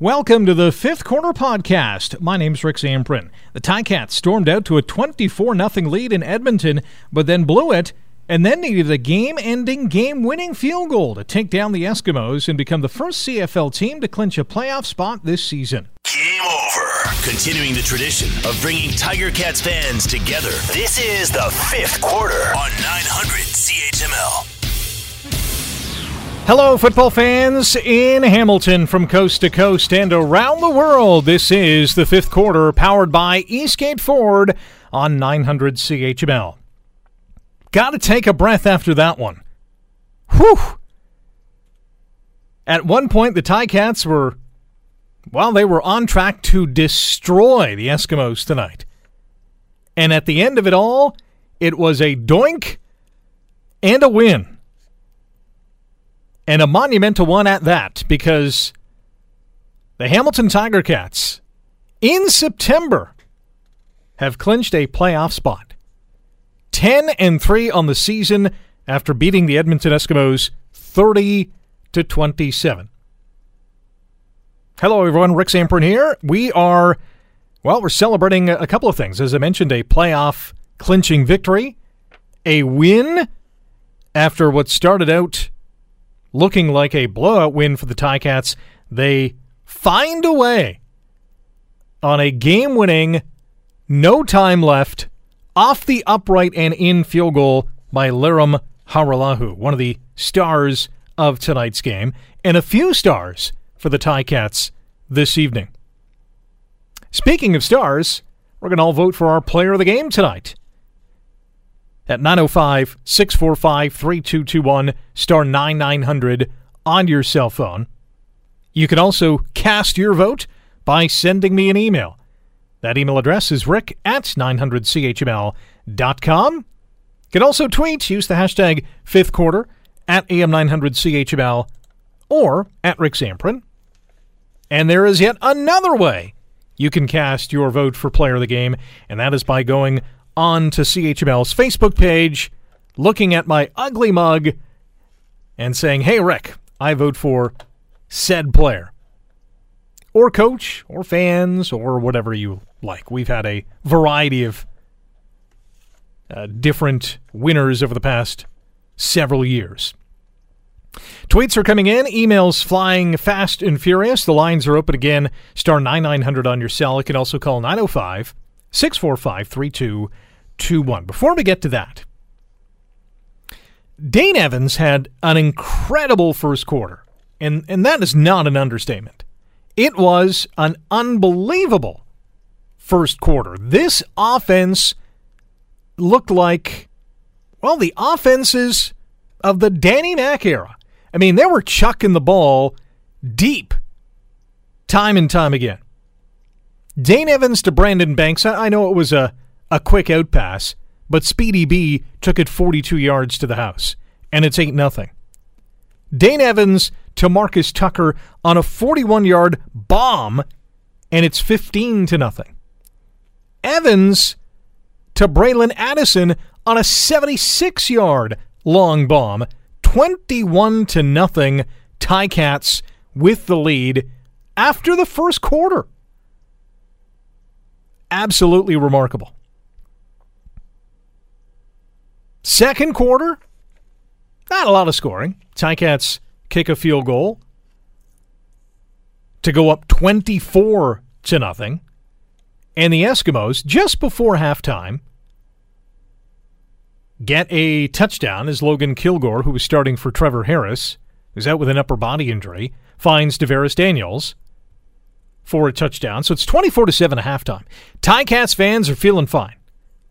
Welcome to the Fifth Corner Podcast. My name's Rick Zamperin. The Ticats stormed out to a 24-0 lead in Edmonton, but then blew it, and then needed a game-ending, game-winning field goal to take down the Eskimos and become the first CFL team to clinch a playoff spot this season. Game over. Continuing the tradition of bringing Tiger Cats fans together, this is the Fifth Quarter on 900 CHML. Hello, football fans in Hamilton from coast to coast and around the world. This is the Fifth Quarter, powered by Eastgate Ford on 900 CHML. Got to take a breath after that one. Whew! At one point, the Ticats were, well, they were on track to destroy the Eskimos tonight. And at the end of it all, it was a doink and a win. And a monumental one at that, because the Hamilton Tiger Cats, in September, have clinched a playoff spot. 10-3 on the season after beating the Edmonton Eskimos 30-27. Hello, everyone. Rick Zamperin here. We are, well, we're celebrating a couple of things. As I mentioned, a playoff clinching victory, a win after what started out looking like a blowout win for the Ticats. They find a way on a game-winning, no time left, off the upright and in field goal by Lirim Hajrullahu, one of the stars of tonight's game, and a few stars for the Ticats this evening. Speaking of stars, we're going to all vote for our player of the game tonight at 905-645-3221, star 9900 on your cell phone. You can also cast your vote by sending me an email. That email address is rick@900chml.com. You can also tweet, use the hashtag 5th Quarter, at AM900CHML, or at Rick Zamperin. And there is yet another way you can cast your vote for player of the game, and that is by going on to CHML's Facebook page, looking at my ugly mug, and saying, "Hey, Rick, I vote for said player." Or coach, or fans, or whatever you like. We've had a variety of different winners over the past several years. Tweets are coming in, emails flying fast and furious. The lines are open again, star 9900 on your cell. You can also call 905-645-3221. Before we get to that, Dane Evans had an incredible first quarter, and that is not an understatement. It was an unbelievable first quarter. This offense looked like, well, the offenses of the Danny Mac era. I mean, they were chucking the ball deep time and time again. Dane Evans to Brandon Banks, I know it was a quick out pass, but Speedy B took it 42 yards to the house, and it's 8-0. Dane Evans to Marcus Tucker on a 41-yard bomb, and it's 15-0. Evans to Braylon Addison on a 76-yard long bomb, 21-0 Ticats with the lead after the first quarter. Absolutely remarkable. Second quarter, not a lot of scoring. Ticats kick a field goal to go up 24-0. And the Eskimos, just before halftime, get a touchdown as Logan Kilgore, who was starting for Trevor Harris, who's out with an upper body injury, finds Deveris Daniels for a touchdown. So it's 24-7 at halftime. Ticats fans are feeling fine.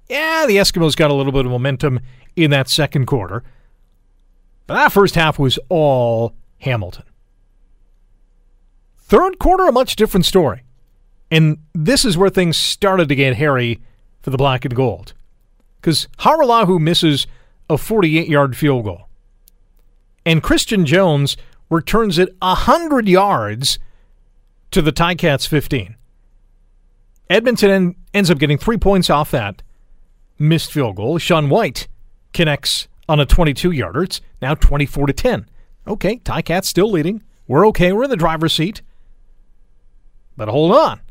Yeah, the Eskimos got a little bit of momentum in that second quarter, but that first half was all Hamilton. Third quarter, a much different story. And this is where things started to get hairy for the black and gold, because Hajrullahu misses a 48-yard field goal, and Christian Jones returns it 100 yards to the Ticats 15. Edmonton ends up getting 3 points off that missed field goal. Sean White connects on a 22-yarder. It's now 24-10. Okay, Ticats still leading. We're okay. We're in the driver's seat. But hold on.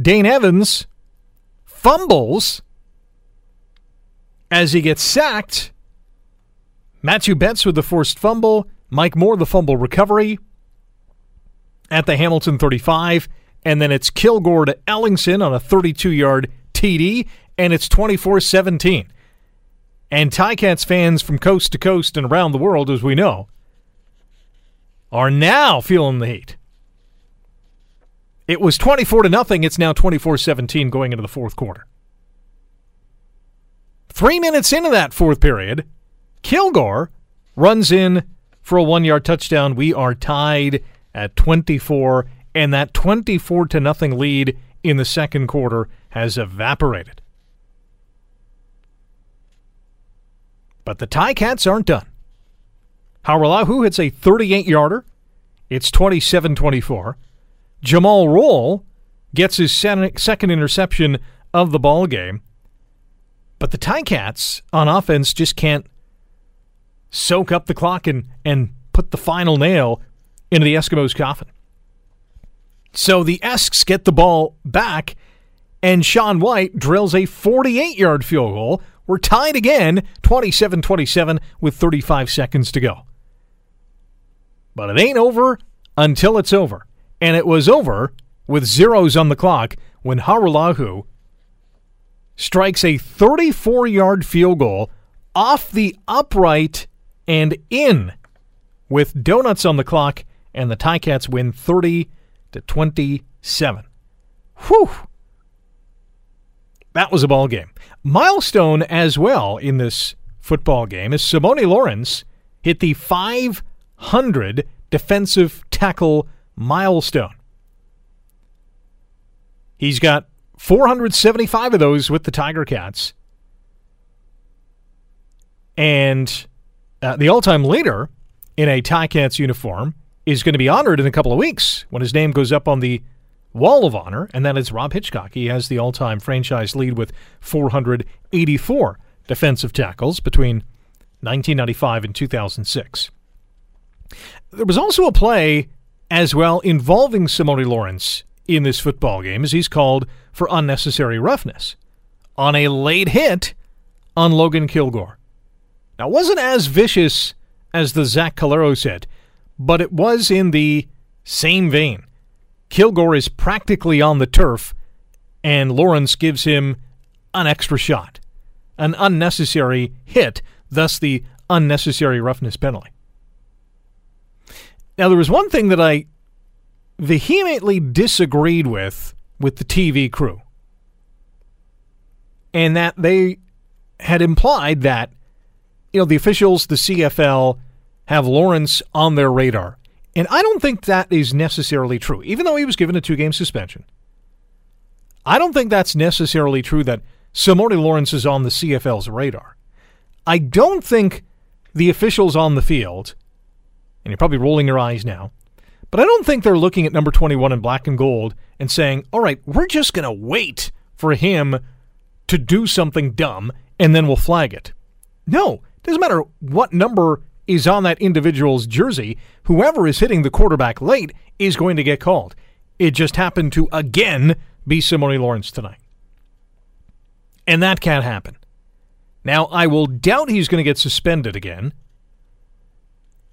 Dane Evans fumbles as he gets sacked. Matthew Betts with the forced fumble. Mike Moore, the fumble recovery at the Hamilton 35. And then it's Kilgore to Ellingson on a 32-yard TD. And it's 24-17. And Ticats fans from coast to coast and around the world, as we know, are now feeling the heat. It was 24-0. It's now 24-17 going into the fourth quarter. 3 minutes into that fourth period, Kilgore runs in for a 1-yard touchdown. We are tied at 24, and that 24-0 lead in the second quarter has evaporated. But the Ticats aren't done. Hajrullahu hits a 38-yarder. It's 27-24. Jamal Roll gets his second interception of the ball game. But the Ticats on offense just can't soak up the clock and put the final nail into the Eskimos' coffin. So the Esks get the ball back, and Sean White drills a 48-yard field goal. We're tied again, 27-27, with 35 seconds to go. But it ain't over until it's over. And it was over with zeros on the clock when Hajrullahu strikes a 34-yard field goal off the upright and in with donuts on the clock, and the Ticats win 30-27. Whew! That was a ball game. Milestone as well in this football game is Simoni Lawrence hit the 500 defensive tackle milestone. He's got 475 of those with the Tiger Cats. And the all-time leader in a Ticats uniform is going to be honored in a couple of weeks when his name goes up on the Wall of Honor, and that is Rob Hitchcock. He has the all-time franchise lead with 484 defensive tackles between 1995 and 2006. There was also a play as well involving Simoni Lawrence in this football game, as he's called for unnecessary roughness on a late hit on Logan Kilgore. Now, it wasn't as vicious as the Zach Calero hit, but it was in the same vein. Kilgore is practically on the turf, and Lawrence gives him an extra shot, an unnecessary hit, thus the unnecessary roughness penalty. Now, there was one thing that I vehemently disagreed with the TV crew, and that they had implied that, you know, the officials, the CFL, have Lawrence on their radar. And I don't think that is necessarily true. Even though he was given a 2-game suspension, I don't think that's necessarily true that Simoni Lawrence is on the CFL's radar. I don't think the officials on the field, and you're probably rolling your eyes now, but I don't think they're looking at number 21 in black and gold and saying, all right, we're just going to wait for him to do something dumb and then we'll flag it. No, it doesn't matter what number is on that individual's jersey, whoever is hitting the quarterback late is going to get called. It just happened to, again, be Simoni Lawrence tonight. And that can't happen. Now, I will doubt he's going to get suspended again.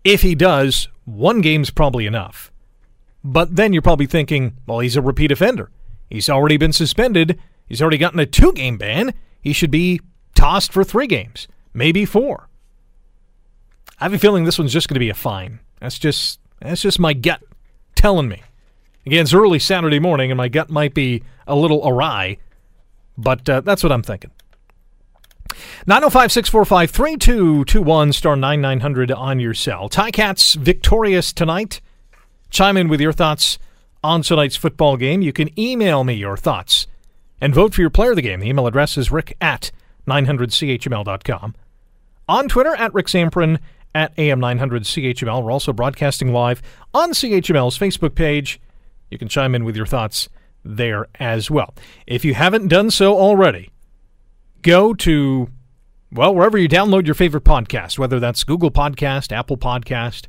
If he does, 1 game's probably enough. But then you're probably thinking, well, he's a repeat offender. He's already been suspended. He's already gotten a 2-game ban. He should be tossed for 3 games, maybe 4. I have a feeling this one's just going to be a fine. That's just my gut telling me. Again, it's early Saturday morning, and my gut might be a little awry, but that's what I'm thinking. 905-645-3221, star 9900 on your cell. Ticats victorious tonight. Chime in with your thoughts on tonight's football game. You can email me your thoughts and vote for your player of the game. The email address is rick@900chml.com. On Twitter, @RickZamperin. At AM900CHML. We're also broadcasting live on CHML's Facebook page. You can chime in with your thoughts there as well. If you haven't done so already, go to, well, wherever you download your favorite podcast, whether that's Google Podcast, Apple Podcast,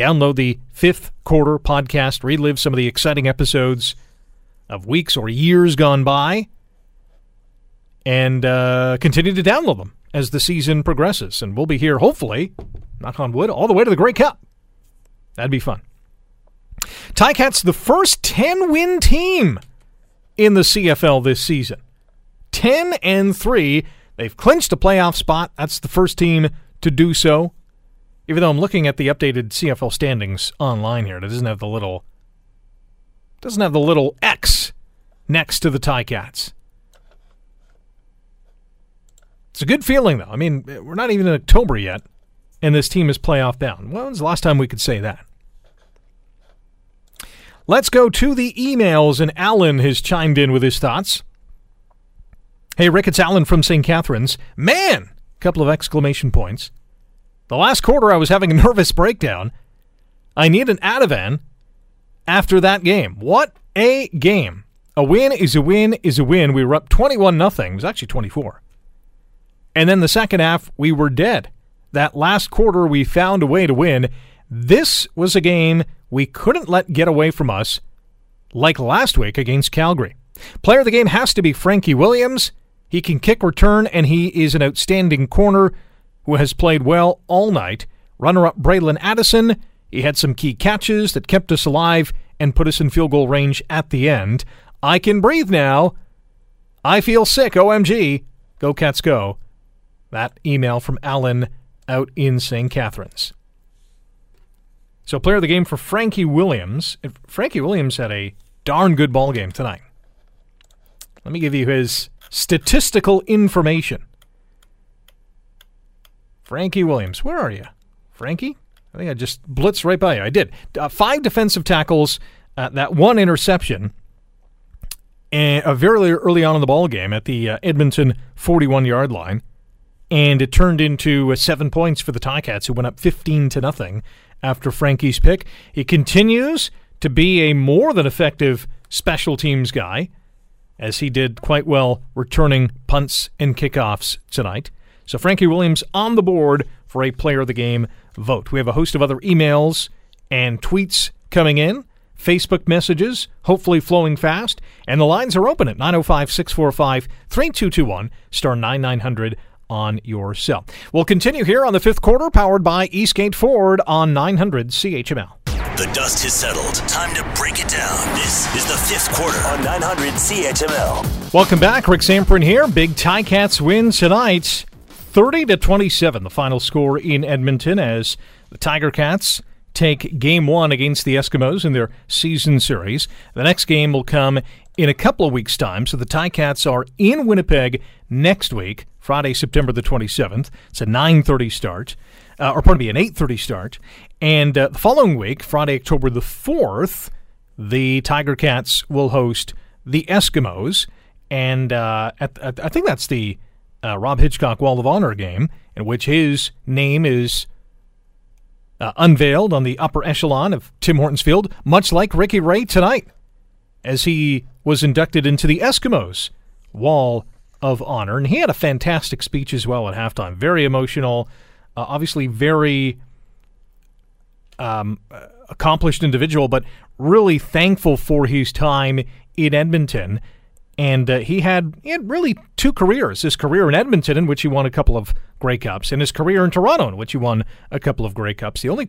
Download the Fifth Quarter podcast, relive some of the exciting episodes of weeks or years gone by, and continue to download them as the season progresses. And we'll be here, hopefully, knock on wood, all the way to the Grey Cup. That'd be fun. Ticats, the first 10-win team in the CFL this season. 10-3. They've clinched a playoff spot. That's the first team to do so. Even though I'm looking at the updated CFL standings online here, it doesn't have the little X next to the Ticats. It's a good feeling, though. I mean, we're not even in October yet, and this team is playoff bound. When was the last time we could say that? Let's go to the emails, and Alan has chimed in with his thoughts. Hey, Rick, it's Alan from St. Catharines. Man! Couple of exclamation points. The last quarter, I was having a nervous breakdown. I need an Ativan after that game. What a game. A win is a win is a win. We were up 21-0. It was actually 24. And then the second half, we were dead. That last quarter, we found a way to win. This was a game we couldn't let get away from us, like last week against Calgary. Player of the game has to be Frankie Williams. He can kick, return, and he is an outstanding corner who has played well all night. Runner-up Braylon Addison. He had some key catches that kept us alive and put us in field goal range at the end. I can breathe now. I feel sick. OMG. Go Cats go. That email from Alan out in St. Catharines. So player of the game for Frankie Williams. Frankie Williams had a darn good ball game tonight. Let me give you his statistical information. Frankie Williams. Where are you? Frankie? I think I just blitzed right by you. I did. 5 defensive tackles, that one interception, and very early on in the ball game at the Edmonton 41-yard line. And it turned into 7 points for the Ticats, who went up 15-0 after Frankie's pick. He continues to be a more than effective special teams guy, as he did quite well returning punts and kickoffs tonight. So Frankie Williams on the board for a player of the game vote. We have a host of other emails and tweets coming in, Facebook messages, hopefully flowing fast, and the lines are open at 905-645-3221, star 9900 on your cell. We'll continue here on the Fifth Quarter, powered by Eastgate Ford on 900 CHML. The dust has settled. Time to break it down. This is the Fifth Quarter on 900 CHML. Welcome back. Rick Zamperin here. Big Ticats win tonight. 30-27, the final score in Edmonton as the Tiger Cats take Game 1 against the Eskimos in their season series. The next game will come in a couple of weeks' time, so the Ticats are in Winnipeg next week, Friday, September the 27th. It's a 9:30 start, an 8:30 start. And the following week, Friday, October the 4th, the Tiger Cats will host the Eskimos. And I think that's the Rob Hitchcock Wall of Honor game, in which his name is unveiled on the upper echelon of Tim Hortons Field, much like Ricky Ray tonight, as he was inducted into the Eskimos Wall of Honor. And he had a fantastic speech as well at halftime. Very emotional, obviously very accomplished individual, but really thankful for his time in Edmonton. And he had really 2 careers. His career in Edmonton, in which he won a couple of Grey Cups, and his career in Toronto, in which he won a couple of Grey Cups. The only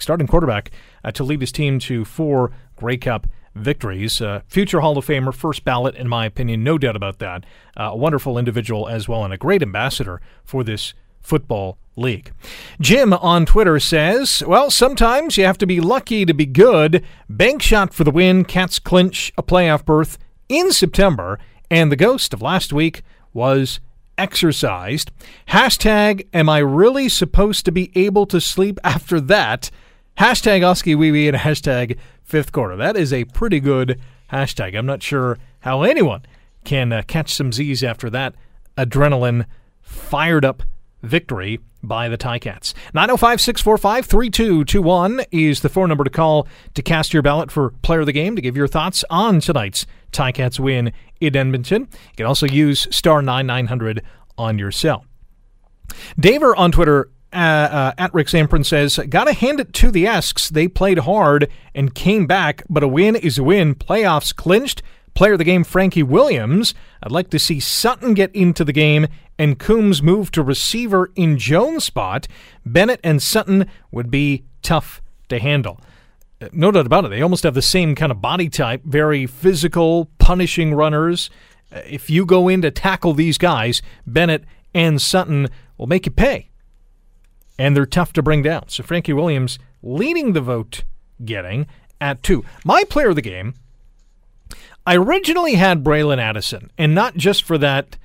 starting quarterback, to lead his team to 4 Grey Cup victories. Future Hall of Famer, first ballot, in my opinion, no doubt about that. A wonderful individual as well, and a great ambassador for this football league. Jim on Twitter says, well, sometimes you have to be lucky to be good. Bank shot for the win. Cats clinch a playoff berth in September, and the ghost of last week was exercised. Hashtag, am I really supposed to be able to sleep after that? Hashtag Oski Wee Wee and hashtag Fifth Quarter. That is a pretty good hashtag. I'm not sure how anyone can catch some Z's after that adrenaline fired up victory by the Ticats. 905-645-3221 is the phone number to call to cast your ballot for player of the game, to give your thoughts on tonight's Ticats win in Edmonton. You can also use star 9900 on your cell. Daver on Twitter at Rick Zamperin says, gotta hand it to the Esks. They played hard and came back, but a win is a win. Playoffs clinched. Player of the game, Frankie Williams. I'd like to see Sutton get into the game and Coombs move to receiver in Jones' spot. Bennett and Sutton would be tough to handle. No doubt about it. They almost have the same kind of body type, very physical, punishing runners. If you go in to tackle these guys, Bennett and Sutton will make you pay. And they're tough to bring down. So Frankie Williams leading the vote getting at 2. My player of the game, I originally had Braylon Addison, and not just for that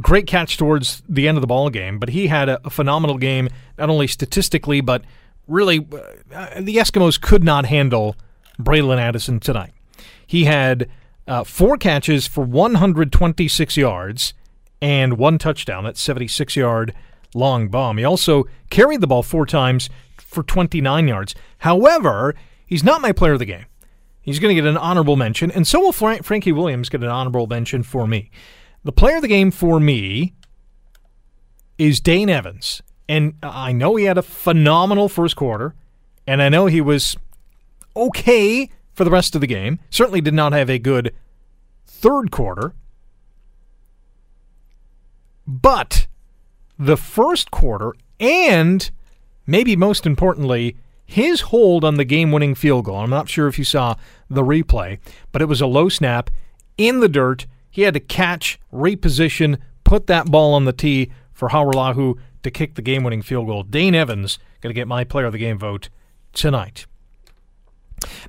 great catch towards the end of the ball game, but he had a phenomenal game, not only statistically, but really the Eskimos could not handle Braylon Addison tonight. He had 4 catches for 126 yards and 1 touchdown, that 76-yard long bomb. He also carried the ball 4 times for 29 yards. However, he's not my player of the game. He's going to get an honorable mention, and so will Frankie Williams get an honorable mention for me. The player of the game for me is Dane Evans. And I know he had a phenomenal first quarter, and I know he was okay for the rest of the game. Certainly did not have a good third quarter. But the first quarter, and maybe most importantly, his hold on the game-winning field goal. I'm not sure if you saw the replay, but it was a low snap in the dirt. He had to catch, reposition, put that ball on the tee for Hajrullahu to kick the game-winning field goal. Dane Evans going to get my player of the game vote tonight.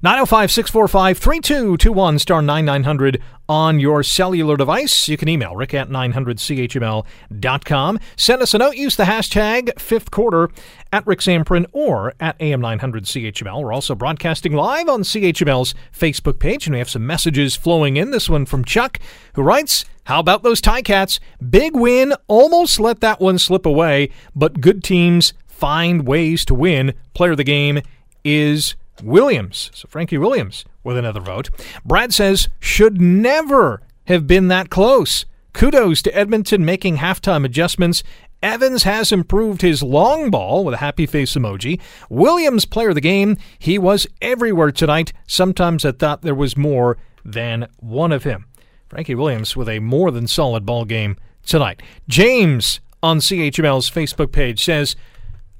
905-645-3221, star 9900 on your cellular device. You can email rick at 900chml.com. Send us a note. Use the hashtag 5th quarter at Rick Zamperin or at AM900CHML. We're also broadcasting live on CHML's Facebook page, and we have some messages flowing in. This one from Chuck, who writes, how about those Ticats? Big win, almost let that one slip away, but good teams find ways to win. Player of the game is Williams. So Frankie Williams with another vote. Brad says, should never have been that close. Kudos to Edmonton making halftime adjustments. Evans has improved his long ball with a happy face emoji. Williams, player of the game. He was everywhere tonight. Sometimes I thought there was more than one of him. Frankie Williams with a more than solid ball game tonight. James on CHML's Facebook page says,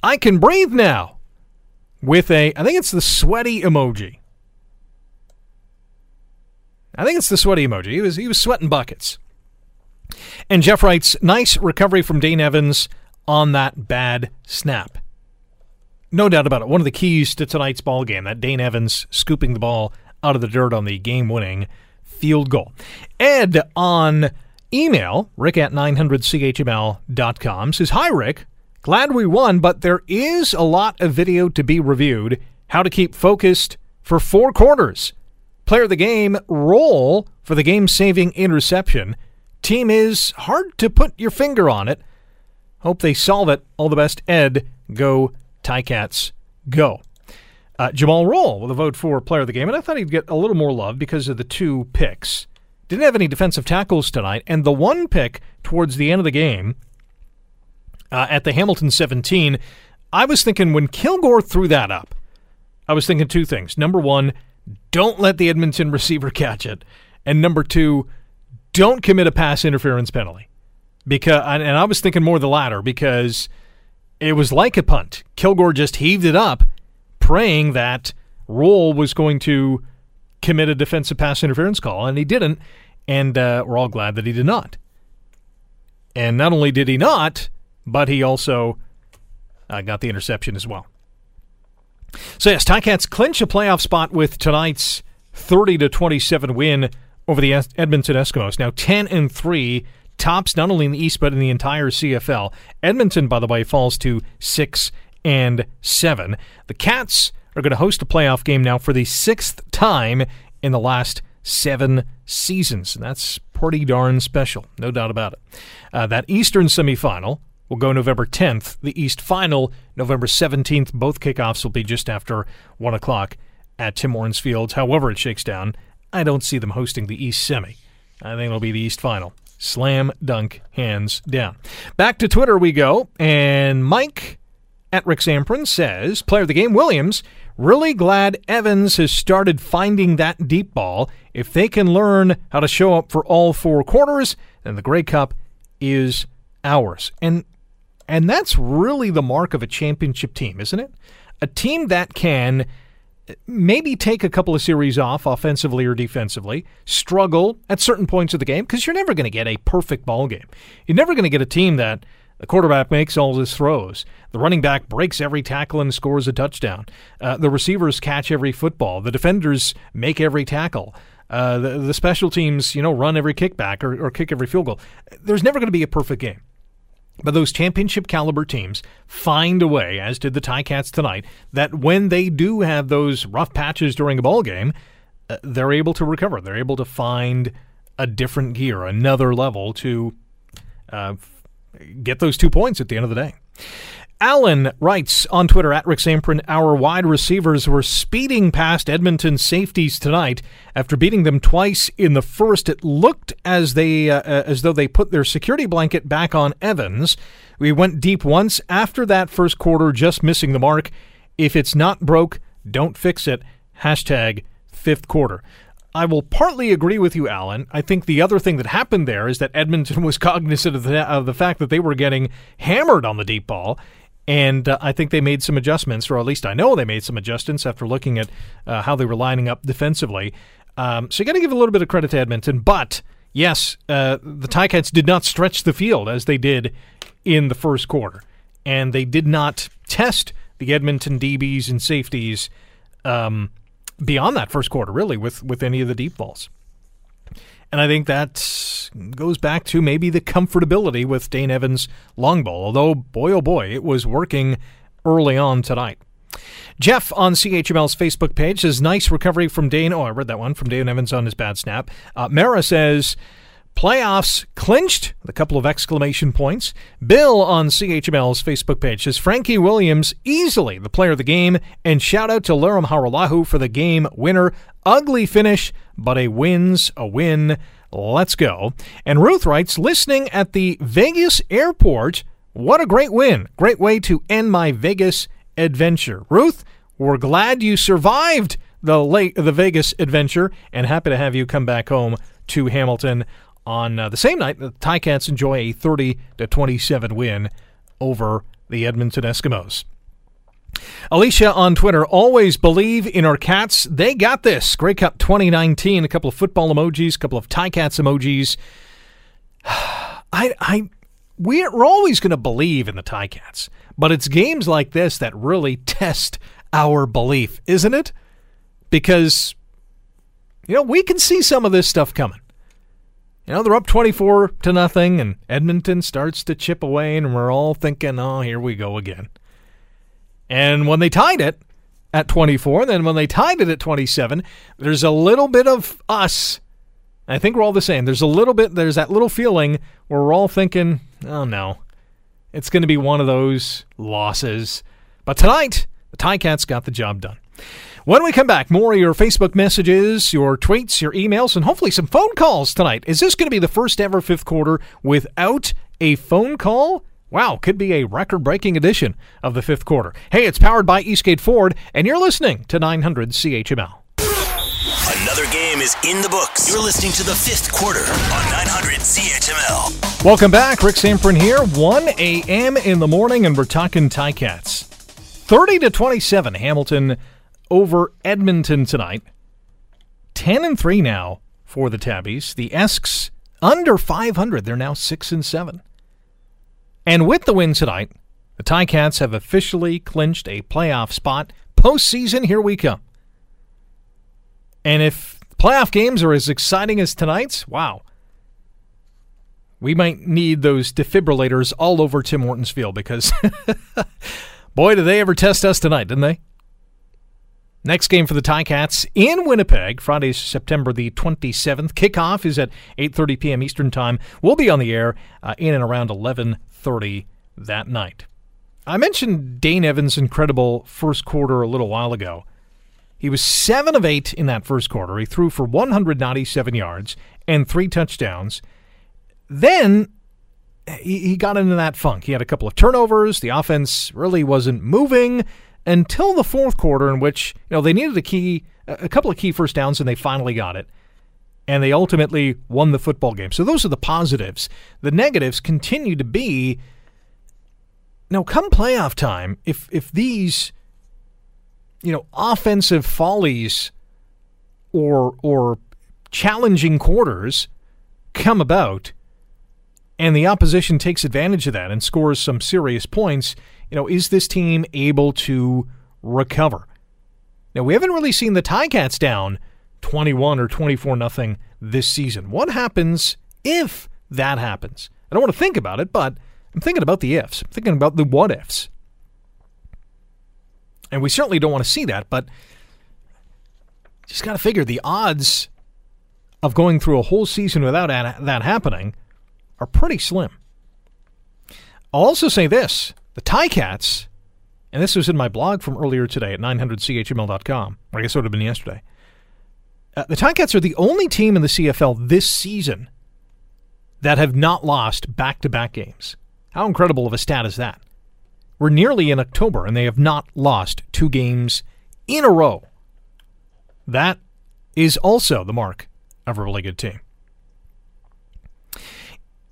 I can breathe now. With I think it's the sweaty emoji. He was sweating buckets. And Jeff writes, nice recovery from Dane Evans on that bad snap. No doubt about it. One of the keys to tonight's ball game, that Dane Evans scooping the ball out of the dirt on the game-winning field goal. Ed on email, rick at 900chml.com, says, hi, Rick. Glad we won, but there is a lot of video to be reviewed. How to keep focused for 4 quarters. Player of the game, Roll for the game-saving interception. Team is hard to put your finger on it. Hope they solve it. All the best, Ed. Go, Ticats, go. Jamal Roll with a vote for player of the game, and I thought he'd get a little more love because of the 2 picks. Didn't have any defensive tackles tonight, and the 1 pick towards the end of the game, at the Hamilton 17, I was thinking when Kilgore threw that up, I was thinking 2 things. Number 1, don't let the Edmonton receiver catch it. And number 2, don't commit a pass interference penalty. Because, and I was thinking more the latter because it was like a punt. Kilgore just heaved it up, praying that Roll was going to commit a defensive pass interference call, and he didn't. And we're all glad that he did not. And not only did he not, but he also got the interception as well. So yes, Ticats clinch a playoff spot with tonight's 30-27 win over the Edmonton Eskimos. Now 10-3, tops not only in the East but in the entire CFL. Edmonton, by the way, falls to 6-7. The Cats are going to host a playoff game now for the 6th time in the last 7 seasons, and that's pretty darn special, no doubt about it. That Eastern semifinal will go November 10th. The East Final, November 17th. Both kickoffs will be just after 1 o'clock at Tim Hortons Field. However it shakes down, I don't see them hosting the East Semi. I think it'll be the East Final, Slam dunk, hands down. Back to Twitter we go, and Mike at Rick Zamperin says, player of the game, Williams, really glad Evans has started finding that deep ball. If they can learn how to show up for all four quarters, then the Grey Cup is ours. And that's really the mark of a championship team, isn't it? A team that can maybe take a couple of series off offensively or defensively, struggle at certain points of the game, because you're never going to get a perfect ball game. You're never going to get a team that the quarterback makes all his throws, the running back breaks every tackle and scores a touchdown, the receivers catch every football, the defenders make every tackle, the special teams, run every kickback or kick every field goal. There's never going to be a perfect game. But those championship-caliber teams find a way, as did the Ticats tonight, that when they do have those rough patches during a ball game, they're able to recover. They're able to find a different gear, another level to get those 2 points at the end of the day. Alan writes on Twitter, at Rick Zamperin, our wide receivers were speeding past Edmonton safeties tonight after beating them twice in the first. It looked as though they put their security blanket back on Evans. We went deep once after that first quarter, just missing the mark. If it's not broke, don't fix it. #5thquarter. I will partly agree with you, Alan. I think the other thing that happened there is that Edmonton was cognizant of the fact that they were getting hammered on the deep ball. And I think they made some adjustments, or at least I know they made some adjustments after looking at how they were lining up defensively. So you got to give a little bit of credit to Edmonton. But, yes, the Ticats did not stretch the field as they did in the first quarter. And they did not test the Edmonton DBs and safeties beyond that first quarter, really, with any of the deep balls. And I think that goes back to maybe the comfortability with Dane Evans' long ball, although, boy oh boy, it was working early on tonight. Jeff on CHML's Facebook page says, nice recovery from Dane. Oh, I read that one, from Dane Evans on his bad snap. Mara says, playoffs clinched, with a couple of exclamation points. Bill on CHML's Facebook page says, Frankie Williams, easily the player of the game, and shout out to Lirim Hajrullahu for the game winner. Ugly finish, but a win's a win. Let's go. And Ruth writes, listening at the Vegas airport, what a great win. Great way to end my Vegas adventure. Ruth, we're glad you survived the Vegas adventure, and happy to have you come back home to Hamilton on the same night that the Ticats enjoy a 30-27 win over the Edmonton Eskimos. Alicia on Twitter, always believe in our Cats. They got this. Grey Cup 2019, a couple of football emojis, a couple of Ticats emojis. We're always going to believe in the Ticats, but it's games like this that really test our belief, isn't it? Because, we can see some of this stuff coming. They're up 24-0, and Edmonton starts to chip away, and we're all thinking, oh, here we go again. And when they tied it at 24, then when they tied it at 27, there's a little bit of us. I think we're all the same. There's that little feeling where we're all thinking, oh, no, it's going to be one of those losses. But tonight, the Ticats got the job done. When we come back, more of your Facebook messages, your tweets, your emails, and hopefully some phone calls tonight. Is this going to be the first ever fifth quarter without a phone call? Wow, could be a record-breaking edition of the fifth quarter. Hey, it's powered by Eastgate Ford, and you're listening to 900 CHML. Another game is in the books. You're listening to the fifth quarter on 900 CHML. Welcome back. Rick Zamperin here, 1 a.m. in the morning, and we're talking Ticats. 30-27, Hamilton over Edmonton tonight. 10-3 now for the Tabbies. The Esks under 500. They're now 6-7. And with the win tonight, the Ticats have officially clinched a playoff spot. Postseason, here we come. And if playoff games are as exciting as tonight's, wow. We might need those defibrillators all over Tim Hortons Field, because boy, did they ever test us tonight, didn't they? Next game for the Ticats in Winnipeg, Friday, September the 27th. Kickoff is at 8:30 p.m. Eastern Time. We'll be on the air in and around 11:30 that night. I mentioned Dane Evans' incredible first quarter a little while ago. He was 7 of 8 in that first quarter. He threw for 197 yards and 3 touchdowns. Then he got into that funk. He had a couple of turnovers. The offense really wasn't moving until the fourth quarter, in which, you know, they needed a couple of key first downs, and they finally got it. And they ultimately won the football game. So those are the positives. The negatives continue to be, now come playoff time, if these, you know, offensive follies or challenging quarters come about, and the opposition takes advantage of that and scores some serious points, you know, is this team able to recover? Now, we haven't really seen the Ticats down 21 or 24-0 this season. What happens if that happens? I don't want to think about it, but I'm thinking about the ifs. I'm thinking about the what-ifs. And we certainly don't want to see that, but just got to figure the odds of going through a whole season without that happening are pretty slim. I'll also say this. The Ticats, and this was in my blog from earlier today at 900chml.com, or I guess it would have been yesterday. The Ticats are the only team in the CFL this season that have not lost back-to-back games. How incredible of a stat is that? We're nearly in October, and they have not lost two games in a row. That is also the mark of a really good team.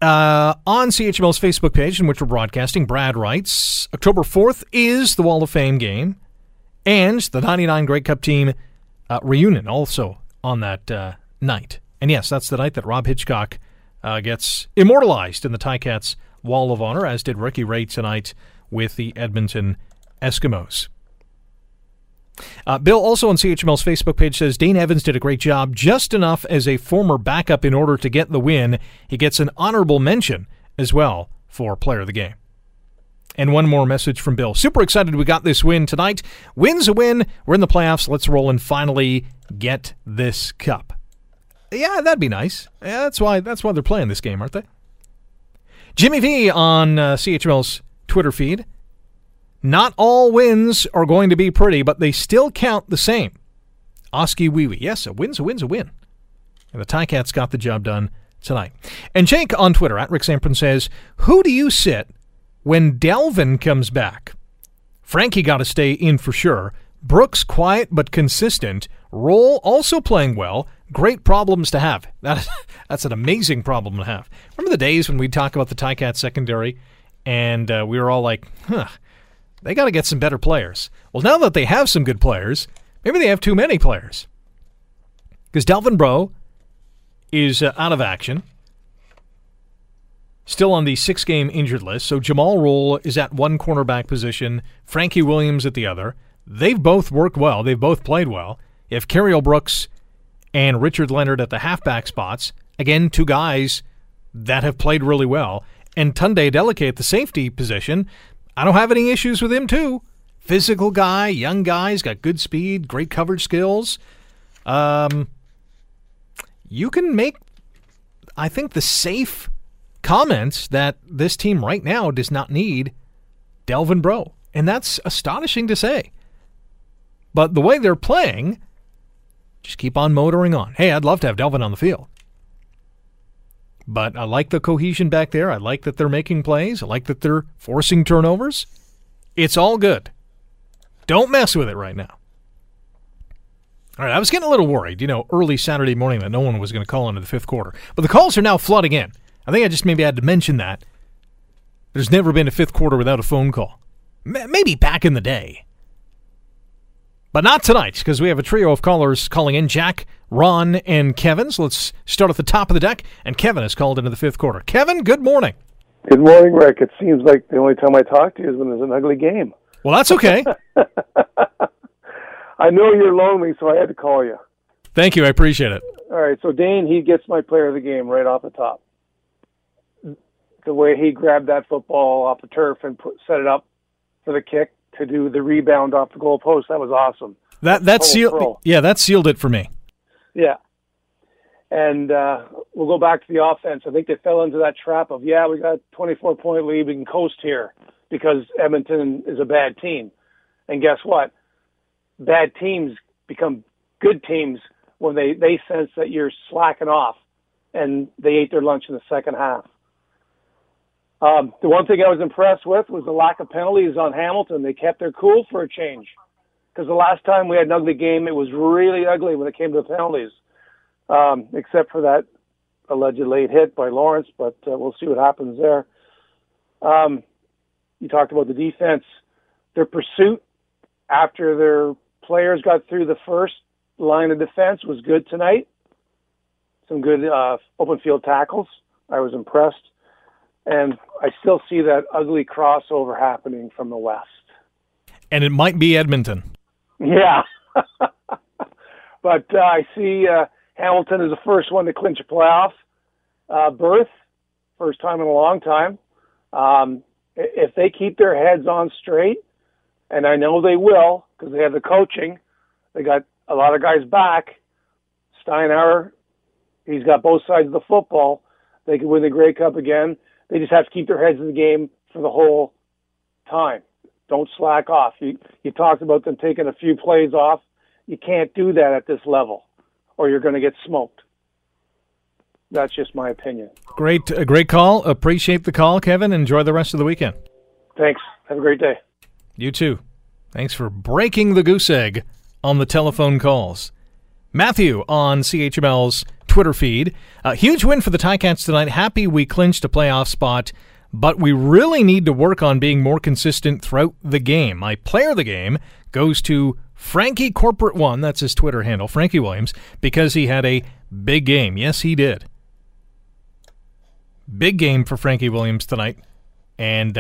On CHML's Facebook page, in which we're broadcasting, Brad writes, October 4th is the Wall of Fame game, and the 99 Grey Cup team reunion also on that night. And yes, that's the night that Rob Hitchcock gets immortalized in the Ticats Wall of Honor, as did Ricky Ray tonight with the Edmonton Eskimos. Bill, also on CHML's Facebook page, says Dane Evans did a great job, just enough as a former backup in order to get the win. He gets an honorable mention as well for player of the game. And one more message from Bill. Super excited we got this win tonight. Win's a win. We're in the playoffs. Let's roll and finally get this cup. Yeah, that'd be nice. Yeah, that's why they're playing this game, aren't they? Jimmy V on CHML's Twitter feed. Not all wins are going to be pretty, but they still count the same. Oski Weewee. Yes, a win's a win's a win. And the Ticats got the job done tonight. And Jake on Twitter, at Rick Zamperin, says, who do you sit when Delvin comes back? Frankie got to stay in for sure. Brooks, quiet but consistent. Roll also playing well. Great problems to have. That's an amazing problem to have. Remember the days when we'd talk about the Ticats secondary, and we were all like, huh. They got to get some better players. Well, now that they have some good players, maybe they have too many players. Because Delvin Breaux is out of action. Still on the 6-game injured list. So Jamal Roll is at one cornerback position. Frankie Williams at the other. They've both worked well. They've both played well. You have Cariel Brooks and Richard Leonard at the halfback spots. Again, two guys that have played really well. And Tunde Adeleke at the safety position. I don't have any issues with him, too. Physical guy, young guy, he's got good speed, great coverage skills. You can make, I think, the safe comments that this team right now does not need Delvin Breaux. And that's astonishing to say. But the way they're playing, just keep on motoring on. Hey, I'd love to have Delvin on the field. But I like the cohesion back there. I like that they're making plays. I like that they're forcing turnovers. It's all good. Don't mess with it right now. All right, I was getting a little worried, you know, early Saturday morning that no one was going to call into the fifth quarter. But the calls are now flooding in. I think I just maybe had to mention that. There's never been a fifth quarter without a phone call. Maybe back in the day. But not tonight, because we have a trio of callers calling in, Jack, Ron, and Kevin. So let's start at the top of the deck, and Kevin has called into the fifth quarter. Kevin, good morning. Good morning, Rick. It seems like the only time I talk to you is when there's an ugly game. Well, that's okay. I know you're lonely, so I had to call you. Thank you. I appreciate it. All right, so Dane, he gets my player of the game right off the top. The way he grabbed that football off the turf and set it up for the kick, to do the rebound off the goal post. That was awesome. That sealed it for me. Yeah. And we'll go back to the offense. I think they fell into that trap of, we got a 24-point lead. We can coast here because Edmonton is a bad team. And guess what? Bad teams become good teams when they sense that you're slacking off and they ate their lunch in the second half. The one thing I was impressed with was the lack of penalties on Hamilton. They kept their cool for a change, because the last time we had an ugly game, it was really ugly when it came to the penalties, except for that alleged late hit by Lawrence, but we'll see what happens there. You talked about the defense. Their pursuit after their players got through the first line of defense was good tonight. Some good open field tackles. I was impressed. And I still see that ugly crossover happening from the west. And it might be Edmonton. Yeah. But I see Hamilton is the first one to clinch a playoff berth. First time in a long time. If they keep their heads on straight, and I know they will because they have the coaching, they got a lot of guys back. Steinauer, he's got both sides of the football. They could win the Grey Cup again. They just have to keep their heads in the game for the whole time. Don't slack off. You talked about them taking a few plays off. You can't do that at this level, or you're going to get smoked. That's just my opinion. Great call. Appreciate the call, Kevin. Enjoy the rest of the weekend. Thanks. Have a great day. You too. Thanks for breaking the goose egg on the telephone calls. Matthew on CHML's Twitter feed. A huge win for the Ticats tonight. Happy we clinched a playoff spot, but we really need to work on being more consistent throughout the game. My player of the game goes to Frankie Corporate One. That's his Twitter handle, Frankie Williams, because he had a big game. Yes, he did. Big game for Frankie Williams tonight, and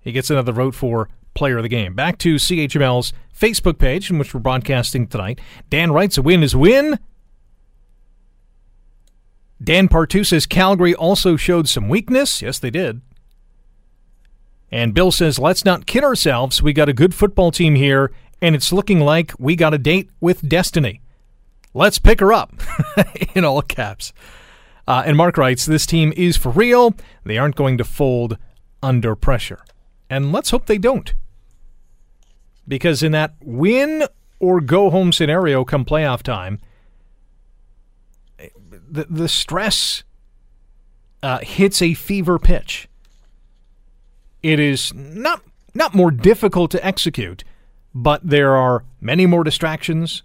he gets another vote for player of the game. Back to CHML's Facebook page, in which we're broadcasting tonight. Dan writes, a win is win. Dan Partu says, Calgary also showed some weakness. Yes, they did. And Bill says, let's not kid ourselves. We got a good football team here, and it's looking like we got a date with destiny. Let's pick her up, in all caps. And Mark writes, this team is for real. They aren't going to fold under pressure. And let's hope they don't. Because in that win or go home scenario come playoff time, the stress hits a fever pitch. It is not more difficult to execute, but there are many more distractions.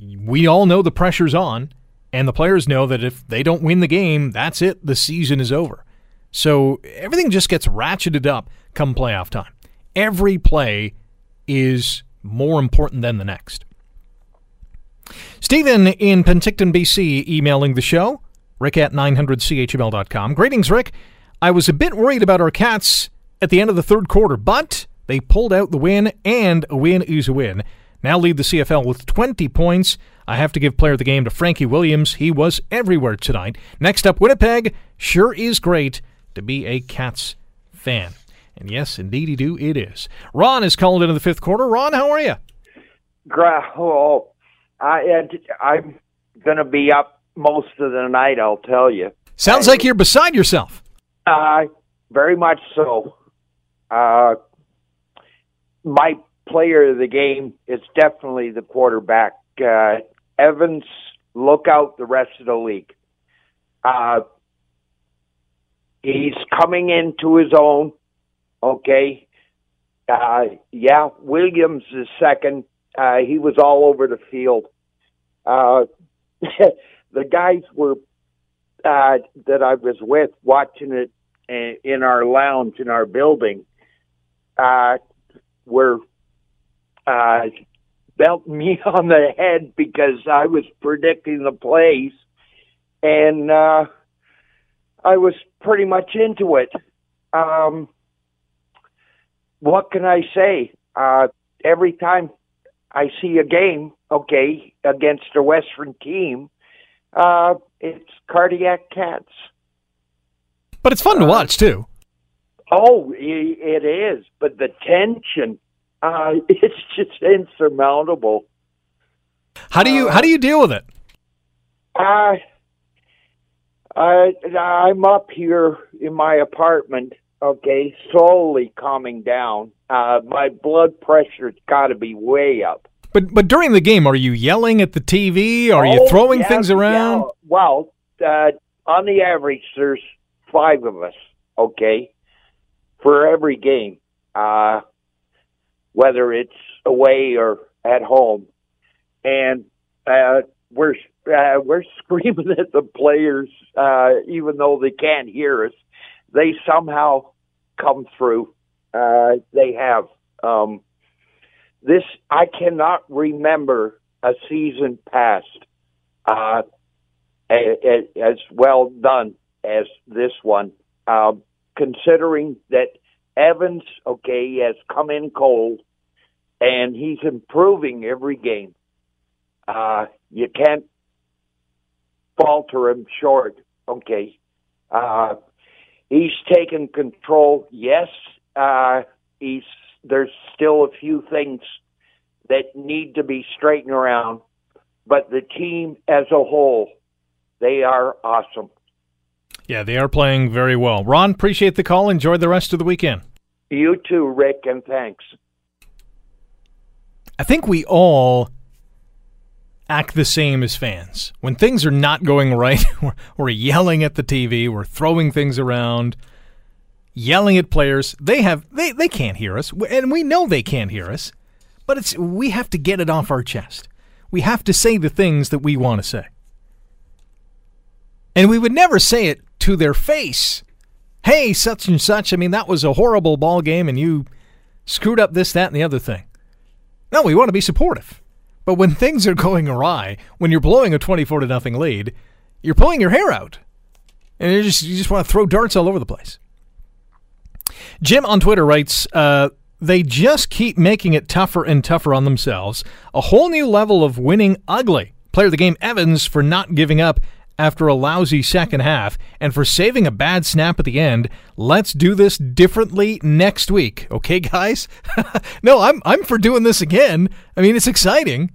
We all know the pressure's on. And the players know that if they don't win the game, that's it. The season is over. So everything just gets ratcheted up come playoff time. Every play is more important than the next. Stephen in Penticton, BC, emailing the show, rick@900chml.com. Greetings, Rick. I was a bit worried about our Cats at the end of the third quarter, but they pulled out the win, and a win is a win. Now lead the CFL with 20 points. I have to give player of the game to Frankie Williams. He was everywhere tonight. Next up, Winnipeg. Sure is great to be a Cats fan. And yes, indeedy do, it is. Ron is called into the fifth quarter. Ron, how are you? I'm going to be up most of the night, I'll tell you. Sounds like you're beside yourself. Very much so. My player of the game is definitely the quarterback. Evans, look out the rest of the league. He's coming into his own, okay? Williams is second. He was all over the field. The guys were that I was with watching it in our lounge, in our building, were belt me on the head because I was predicting the plays, and I was pretty much into it. What can I say? Every time I see a game, okay, against a Western team, it's cardiac Cats. But it's fun to watch, too. Oh, it is, but the tension... it's just insurmountable. How do you deal with it? I'm up here in my apartment, okay, slowly calming down. My blood pressure's got to be way up. But during the game, are you yelling at the TV? Are you throwing things around? Yeah. Well, on the average, there's five of us, okay, for every game, whether it's away or at home. And we're screaming at the players, even though they can't hear us. They somehow come through. They have. This, I cannot remember a season past as well done as this one, considering that Evans, okay, has come in cold, and he's improving every game. You can't falter him short, okay. He's taken control, yes. There's still a few things that need to be straightened around, but the team as a whole, they are awesome. Yeah, they are playing very well. Ron, appreciate the call. Enjoy the rest of the weekend. You too, Rick, and thanks. I think we all act the same as fans. When things are not going right, we're yelling at the TV, we're throwing things around, yelling at players. They can't hear us, and we know they can't hear us, but we have to get it off our chest. We have to say the things that we want to say. And we would never say it to their face. Hey, such and such, I mean, that was a horrible ball game, and you screwed up this, that, and the other thing. No, we want to be supportive. But when things are going awry, when you're blowing a 24-0 lead, you're pulling your hair out. And you just want to throw darts all over the place. Jim on Twitter writes, they just keep making it tougher and tougher on themselves. A whole new level of winning ugly. Player of the game Evans for not giving up after a lousy second half and for saving a bad snap at the end. Let's do this differently next week. Okay, guys? No, I'm for doing this again. I mean, it's exciting.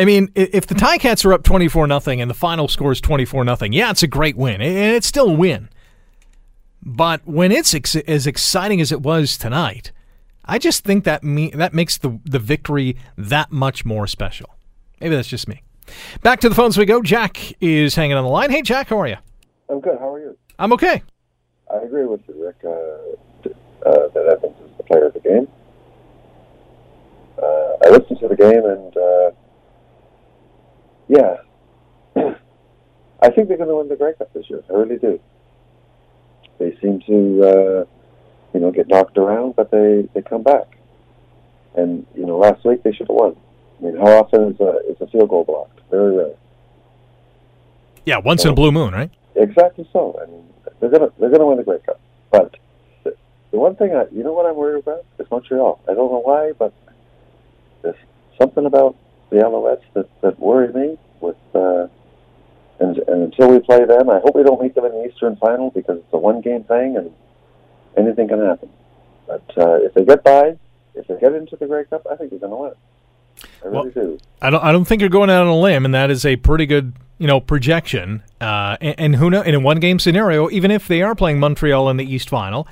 I mean, if the Ticats are up 24-0 and the final score is 24-0, yeah, it's a great win. And it's still a win. But when it's as exciting as it was tonight, I just think that makes the victory that much more special. Maybe that's just me. Back to the phones we go. Jack is hanging on the line. Hey, Jack, how are you? I'm good. How are you? I'm okay. I agree with you, Rick, that Evans is the player of the game. I listened to the game, and, yeah, I think they're going to win the Grey Cup this year. I really do. They seem to, get knocked around, but they come back. And, last week they should have won. I mean, how often is a field goal blocked? Very rare. Yeah, once in a blue moon, right? Exactly so. I mean, they're gonna win the Grey Cup. But the one thing what I'm worried about is Montreal. I don't know why, but there's something about the Alouettes that worry me. And until we play them, I hope we don't meet them in the Eastern Final because it's a one-game thing, and anything can happen. But if they get into the Grey Cup, I think they're gonna win. I really do. I don't think you're going out on a limb, and that is a pretty good, projection. And who knows? In a one-game scenario, even if they are playing Montreal in the East Final,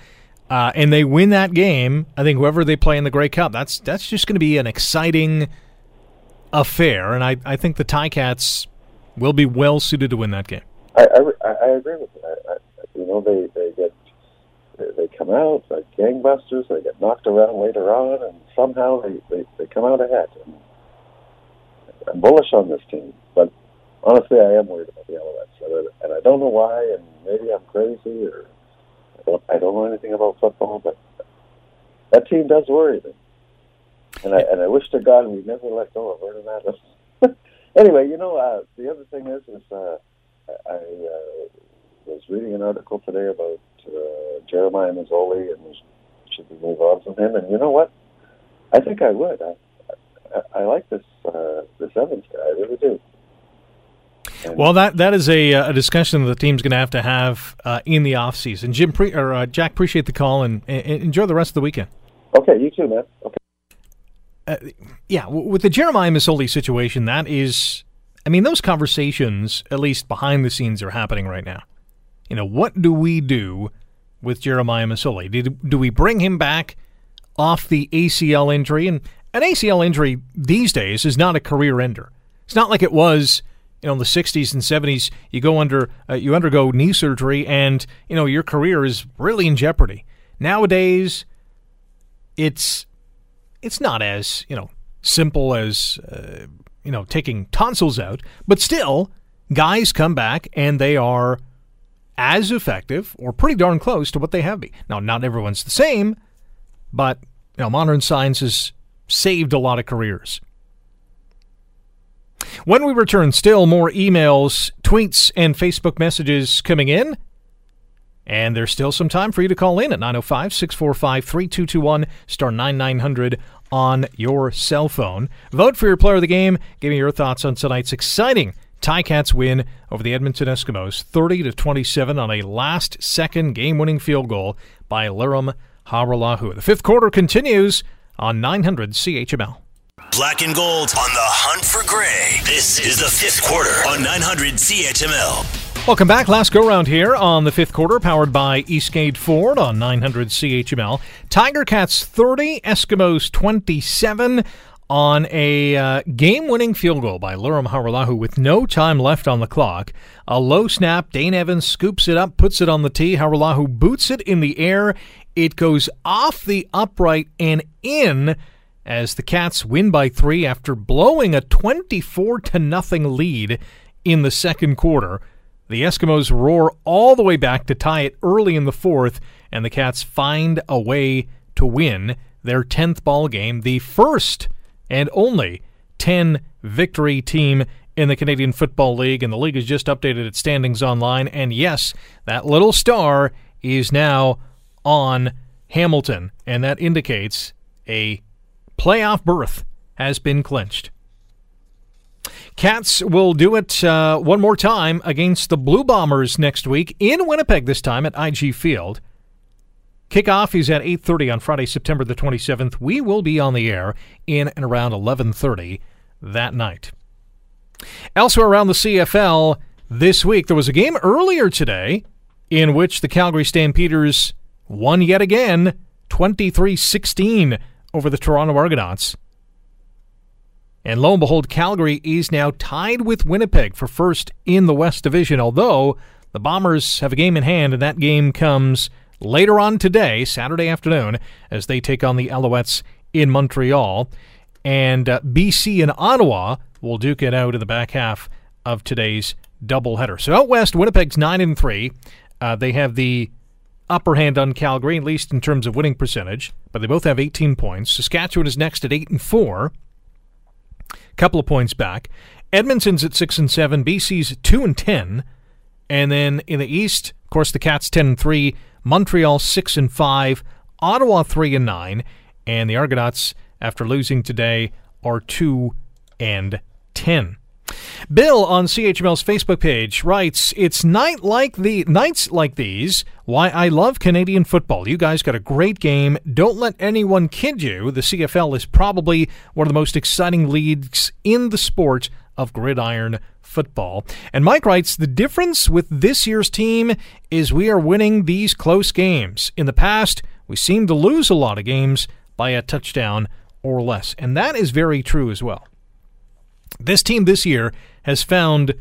and they win that game, I think whoever they play in the Grey Cup, that's just going to be an exciting affair. And I think the Ticats will be well suited to win that game. I agree with you. They come out like gangbusters. They get knocked around later on, and somehow they come out ahead. And I'm bullish on this team, but honestly, I am worried about the Alouettes, and I don't know why. And maybe I'm crazy, or I don't know anything about football, but that team does worry me. And I wish to God we never let go of Brandon Addison. Anyway, the other thing is I was reading an article today about Jeremiah Masoli, and should we move on from him? And you know what? I think I would. I like this Evans guy. I really do. And well, that is a discussion that the team's going to have in the off season. Jack, appreciate the call and enjoy the rest of the weekend. Okay, you too, man. Okay. With the Jeremiah Masoli situation, those conversations, at least behind the scenes, are happening right now. What do we do with Jeremiah Masoli? Do we bring him back off the ACL injury? And an ACL injury these days is not a career ender. It's not like it was, you know, in the 60s and 70s, you go under you undergo knee surgery, and you know your career is really in jeopardy. Nowadays, it's not as simple as taking tonsils out, but still, guys come back and they are as effective or pretty darn close to what they have been. Now, not everyone's the same, but modern science has saved a lot of careers. When we return, still more emails, tweets, and Facebook messages coming in. And there's still some time for you to call in at 905-645-3221, star 9900 on your cell phone. Vote for your player of the game. Give me your thoughts on tonight's exciting Ticats win over the Edmonton Eskimos, 30-27 on a last-second game-winning field goal by Lirim Hajrullahu. The fifth quarter continues on 900 CHML. Black and gold on the hunt for gray. This is the fifth quarter on 900 CHML. Welcome back. Last go-round here on the fifth quarter, powered by Eastgate Ford on 900 CHML. Tiger Cats 30, Eskimos 27 on a game-winning field goal by Lirim Hajrullahu with no time left on the clock. A low snap. Dane Evans scoops it up, puts it on the tee. Hajrullahu boots it in the air. It goes off the upright and in as the Cats win by three after blowing a 24-0 lead in the second quarter. The Eskimos roar all the way back to tie it early in the fourth, and the Cats find a way to win their 10th ball game, the first and only 10-victory team in the Canadian Football League, and the league has just updated its standings online. And yes, that little star is now on Hamilton, and that indicates a playoff berth has been clinched. Cats will do it one more time against the Blue Bombers next week in Winnipeg, this time at IG Field. Kickoff is at 8:30 on Friday, September the 27th. We will be on the air in and around 11:30 that night. Elsewhere around the CFL this week, there was a game earlier today in which the Calgary Stampeders won yet again, 23-16 over the Toronto Argonauts. And lo and behold, Calgary is now tied with Winnipeg for first in the West Division, although the Bombers have a game in hand, and that game comes later on today, Saturday afternoon, as they take on the Alouettes in Montreal. And BC and Ottawa will duke it out in the back half of today's doubleheader. So out west, Winnipeg's 9-3. They have the upper hand on Calgary, at least in terms of winning percentage, but they both have 18 points. Saskatchewan is next at 8-4, a couple of points back. Edmonton's at 6-7, BC's at 2-10, and then in the east, of course, the Cats 10-3, Montreal 6-5, Ottawa 3-9, and the Argonauts, after losing today, are 2-10. Bill on CHML's Facebook page writes, "It's nights like these why I love Canadian football. You guys got a great game. Don't let anyone kid you. The CFL is probably one of the most exciting leagues in the sport of gridiron football." And Mike writes, "The difference with this year's team is we are winning these close games. In the past, we seem to lose a lot of games by a touchdown or less." And that is very true as well. This team this year has found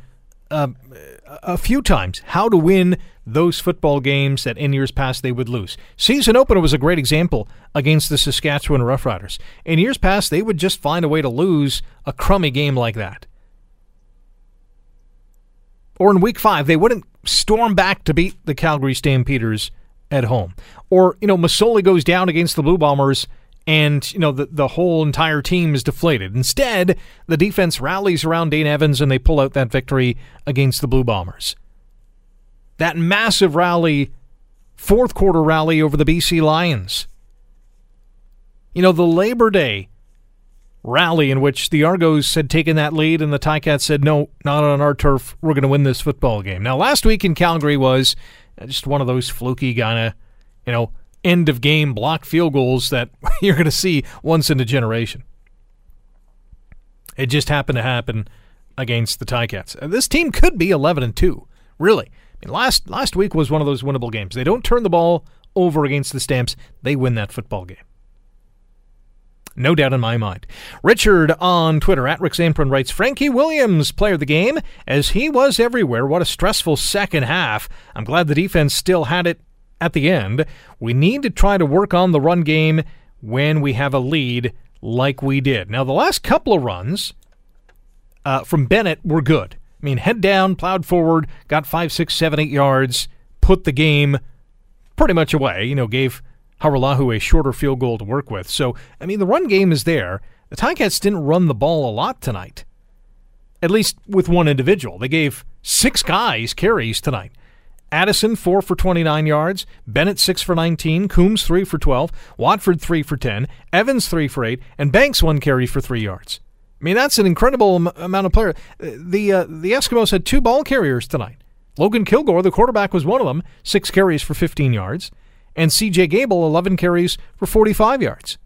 a few times how to win those football games that in years past they would lose. Season opener was a great example against the Saskatchewan Roughriders. In years past, they would just find a way to lose a crummy game like that. Or in Week 5, they wouldn't storm back to beat the Calgary Stampeders at home. Or, Masoli goes down against the Blue Bombers and, the whole entire team is deflated. Instead, the defense rallies around Dane Evans and they pull out that victory against the Blue Bombers. That massive rally, fourth quarter rally over the BC Lions. The Labor Day rally in which the Argos had taken that lead and the Ticats said, "No, not on our turf. We're going to win this football game." Now, last week in Calgary was just one of those fluky kind of, end-of-game block field goals that you're going to see once in a generation. It just happened to happen against the Ticats. This team could be 11-2, really. I mean, last week was one of those winnable games. They don't turn the ball over against the Stamps. They win that football game. No doubt in my mind. Richard on Twitter, at Rick Zamperin, writes, Frankie Williams, player of the game, as he was everywhere. What a stressful second half. I'm glad the defense still had it at the end. We need to try to work on the run game when we have a lead like we did. Now, the last couple of runs from Bennett were good. I mean, head down, plowed forward, got 5, 6, 7, 8 yards, put the game pretty much away, you know, gave Hajrullahu a shorter field goal to work with. So, I mean, the run game is there. The Ticats didn't run the ball a lot tonight, at least with one individual. They gave 6 guys carries tonight. Addison, 4 for 29 yards. Bennett, 6 for 19. Coombs, 3 for 12. Watford, 3 for 10. Evans, 3 for 8. And Banks, 1 carry for 3 yards. I mean, that's an incredible amount of player. The Eskimos had 2 ball carriers tonight. Logan Kilgore, the quarterback, was one of them, 6 carries for 15 yards. And C.J. Gable, 11 carries for 45 yards.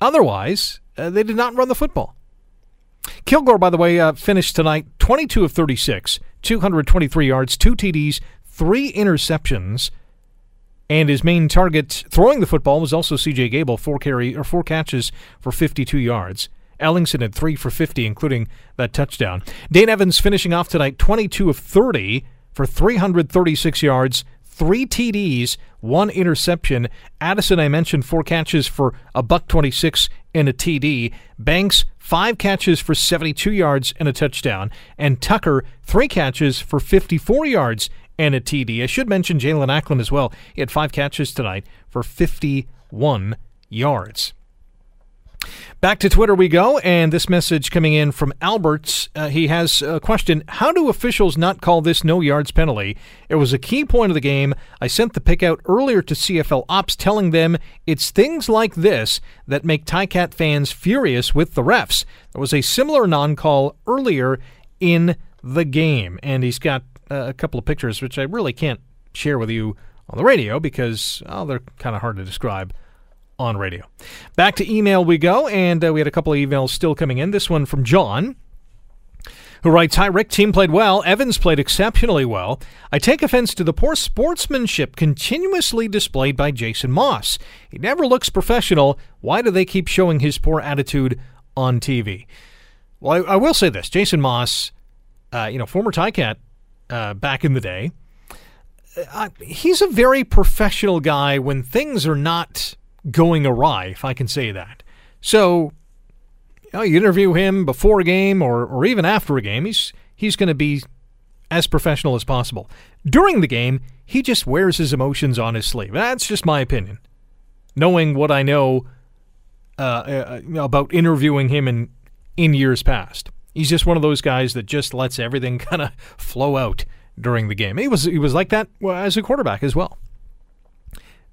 Otherwise, they did not run the football. Kilgore, by the way, finished tonight 22 of 36, 223 yards, 2 TDs, 3 interceptions, and his main target throwing the football was also C.J. Gable, 4 catches for 52 yards. Ellingson had 3 for 50, including that touchdown. Dane Evans finishing off tonight 22 of 30 for 336 yards, 3 TDs, 1 interception. Addison, I mentioned, 4 catches for $126 and a TD. Banks, 5 catches for 72 yards and a touchdown. And Tucker, 3 catches for 54 yards and a TD. I should mention Jalen Acklin as well. He had 5 catches tonight for 51 yards. Back to Twitter we go, and this message coming in from Alberts. He has a question. How do officials not call this no yards penalty? It was a key point of the game. I sent the pick out earlier to CFL Ops telling them it's things like this that make Ticat fans furious with the refs. There was a similar non-call earlier in the game, and he's got a couple of pictures, which I really can't share with you on the radio because they're kind of hard to describe on radio. Back to email we go, and we had a couple of emails still coming in. This one from John, who writes, Hi Rick, team played well. Evans played exceptionally well. I take offense to the poor sportsmanship continuously displayed by Jason Moss. He never looks professional. Why do they keep showing his poor attitude on TV? Well, I will say this. Jason Moss, former Ticat back in the day, he's a very professional guy when things are not going awry, if I can say that. So, you interview him before a game or even after a game, he's going to be as professional as possible. During the game, he just wears his emotions on his sleeve. That's just my opinion. Knowing what I know about interviewing him in years past, he's just one of those guys that just lets everything kind of flow out during the game. He was like that as a quarterback as well.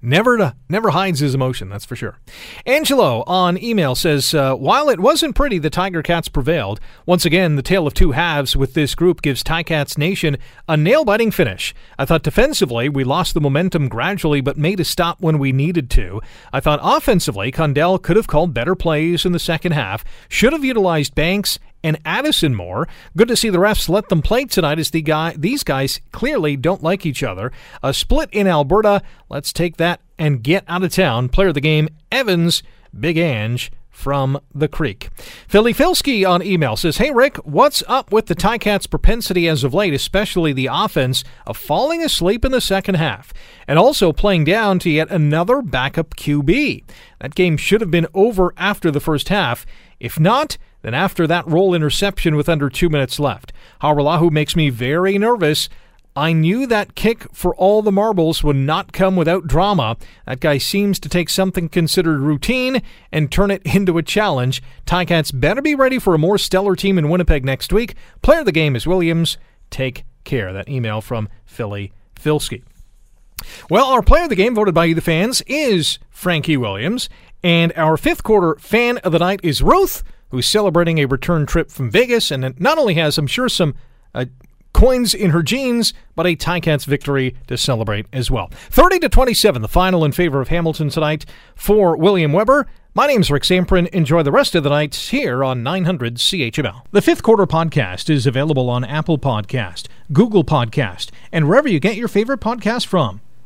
Never hides his emotion, that's for sure. Angelo on email says, While it wasn't pretty, the Tiger Cats prevailed. Once again, the tale of two halves with this group gives Ticats Nation a nail-biting finish. I thought defensively we lost the momentum gradually but made a stop when we needed to. I thought offensively Condell could have called better plays in the second half, should have utilized Banks and Addison more. Good to see the refs let them play tonight as these guys clearly don't like each other. A split in Alberta. Let's take that and get out of town. Player of the game, Evans, Big Ange from the Creek. Philly Filski on email says, Hey Rick, what's up with the Ticats' propensity as of late, especially the offense, of falling asleep in the second half and also playing down to yet another backup QB? That game should have been over after the first half. If not, then after that roll interception with under 2 minutes left. Hajrullahu makes me very nervous. I knew that kick for all the marbles would not come without drama. That guy seems to take something considered routine and turn it into a challenge. Ticats better be ready for a more stellar team in Winnipeg next week. Player of the game is Williams. Take care. That email from Philly Filski. Well, our player of the game voted by you, the fans, is Frankie Williams. And our fifth quarter fan of the night is Ruth, who's celebrating a return trip from Vegas, and not only has, I'm sure, some coins in her jeans, but a Ticats victory to celebrate as well. 30-27, the final in favor of Hamilton tonight for William Weber. My name's Rick Zamperin. Enjoy the rest of the night here on 900 CHML. The Fifth Quarter Podcast is available on Apple Podcast, Google Podcast, and wherever you get your favorite podcast from.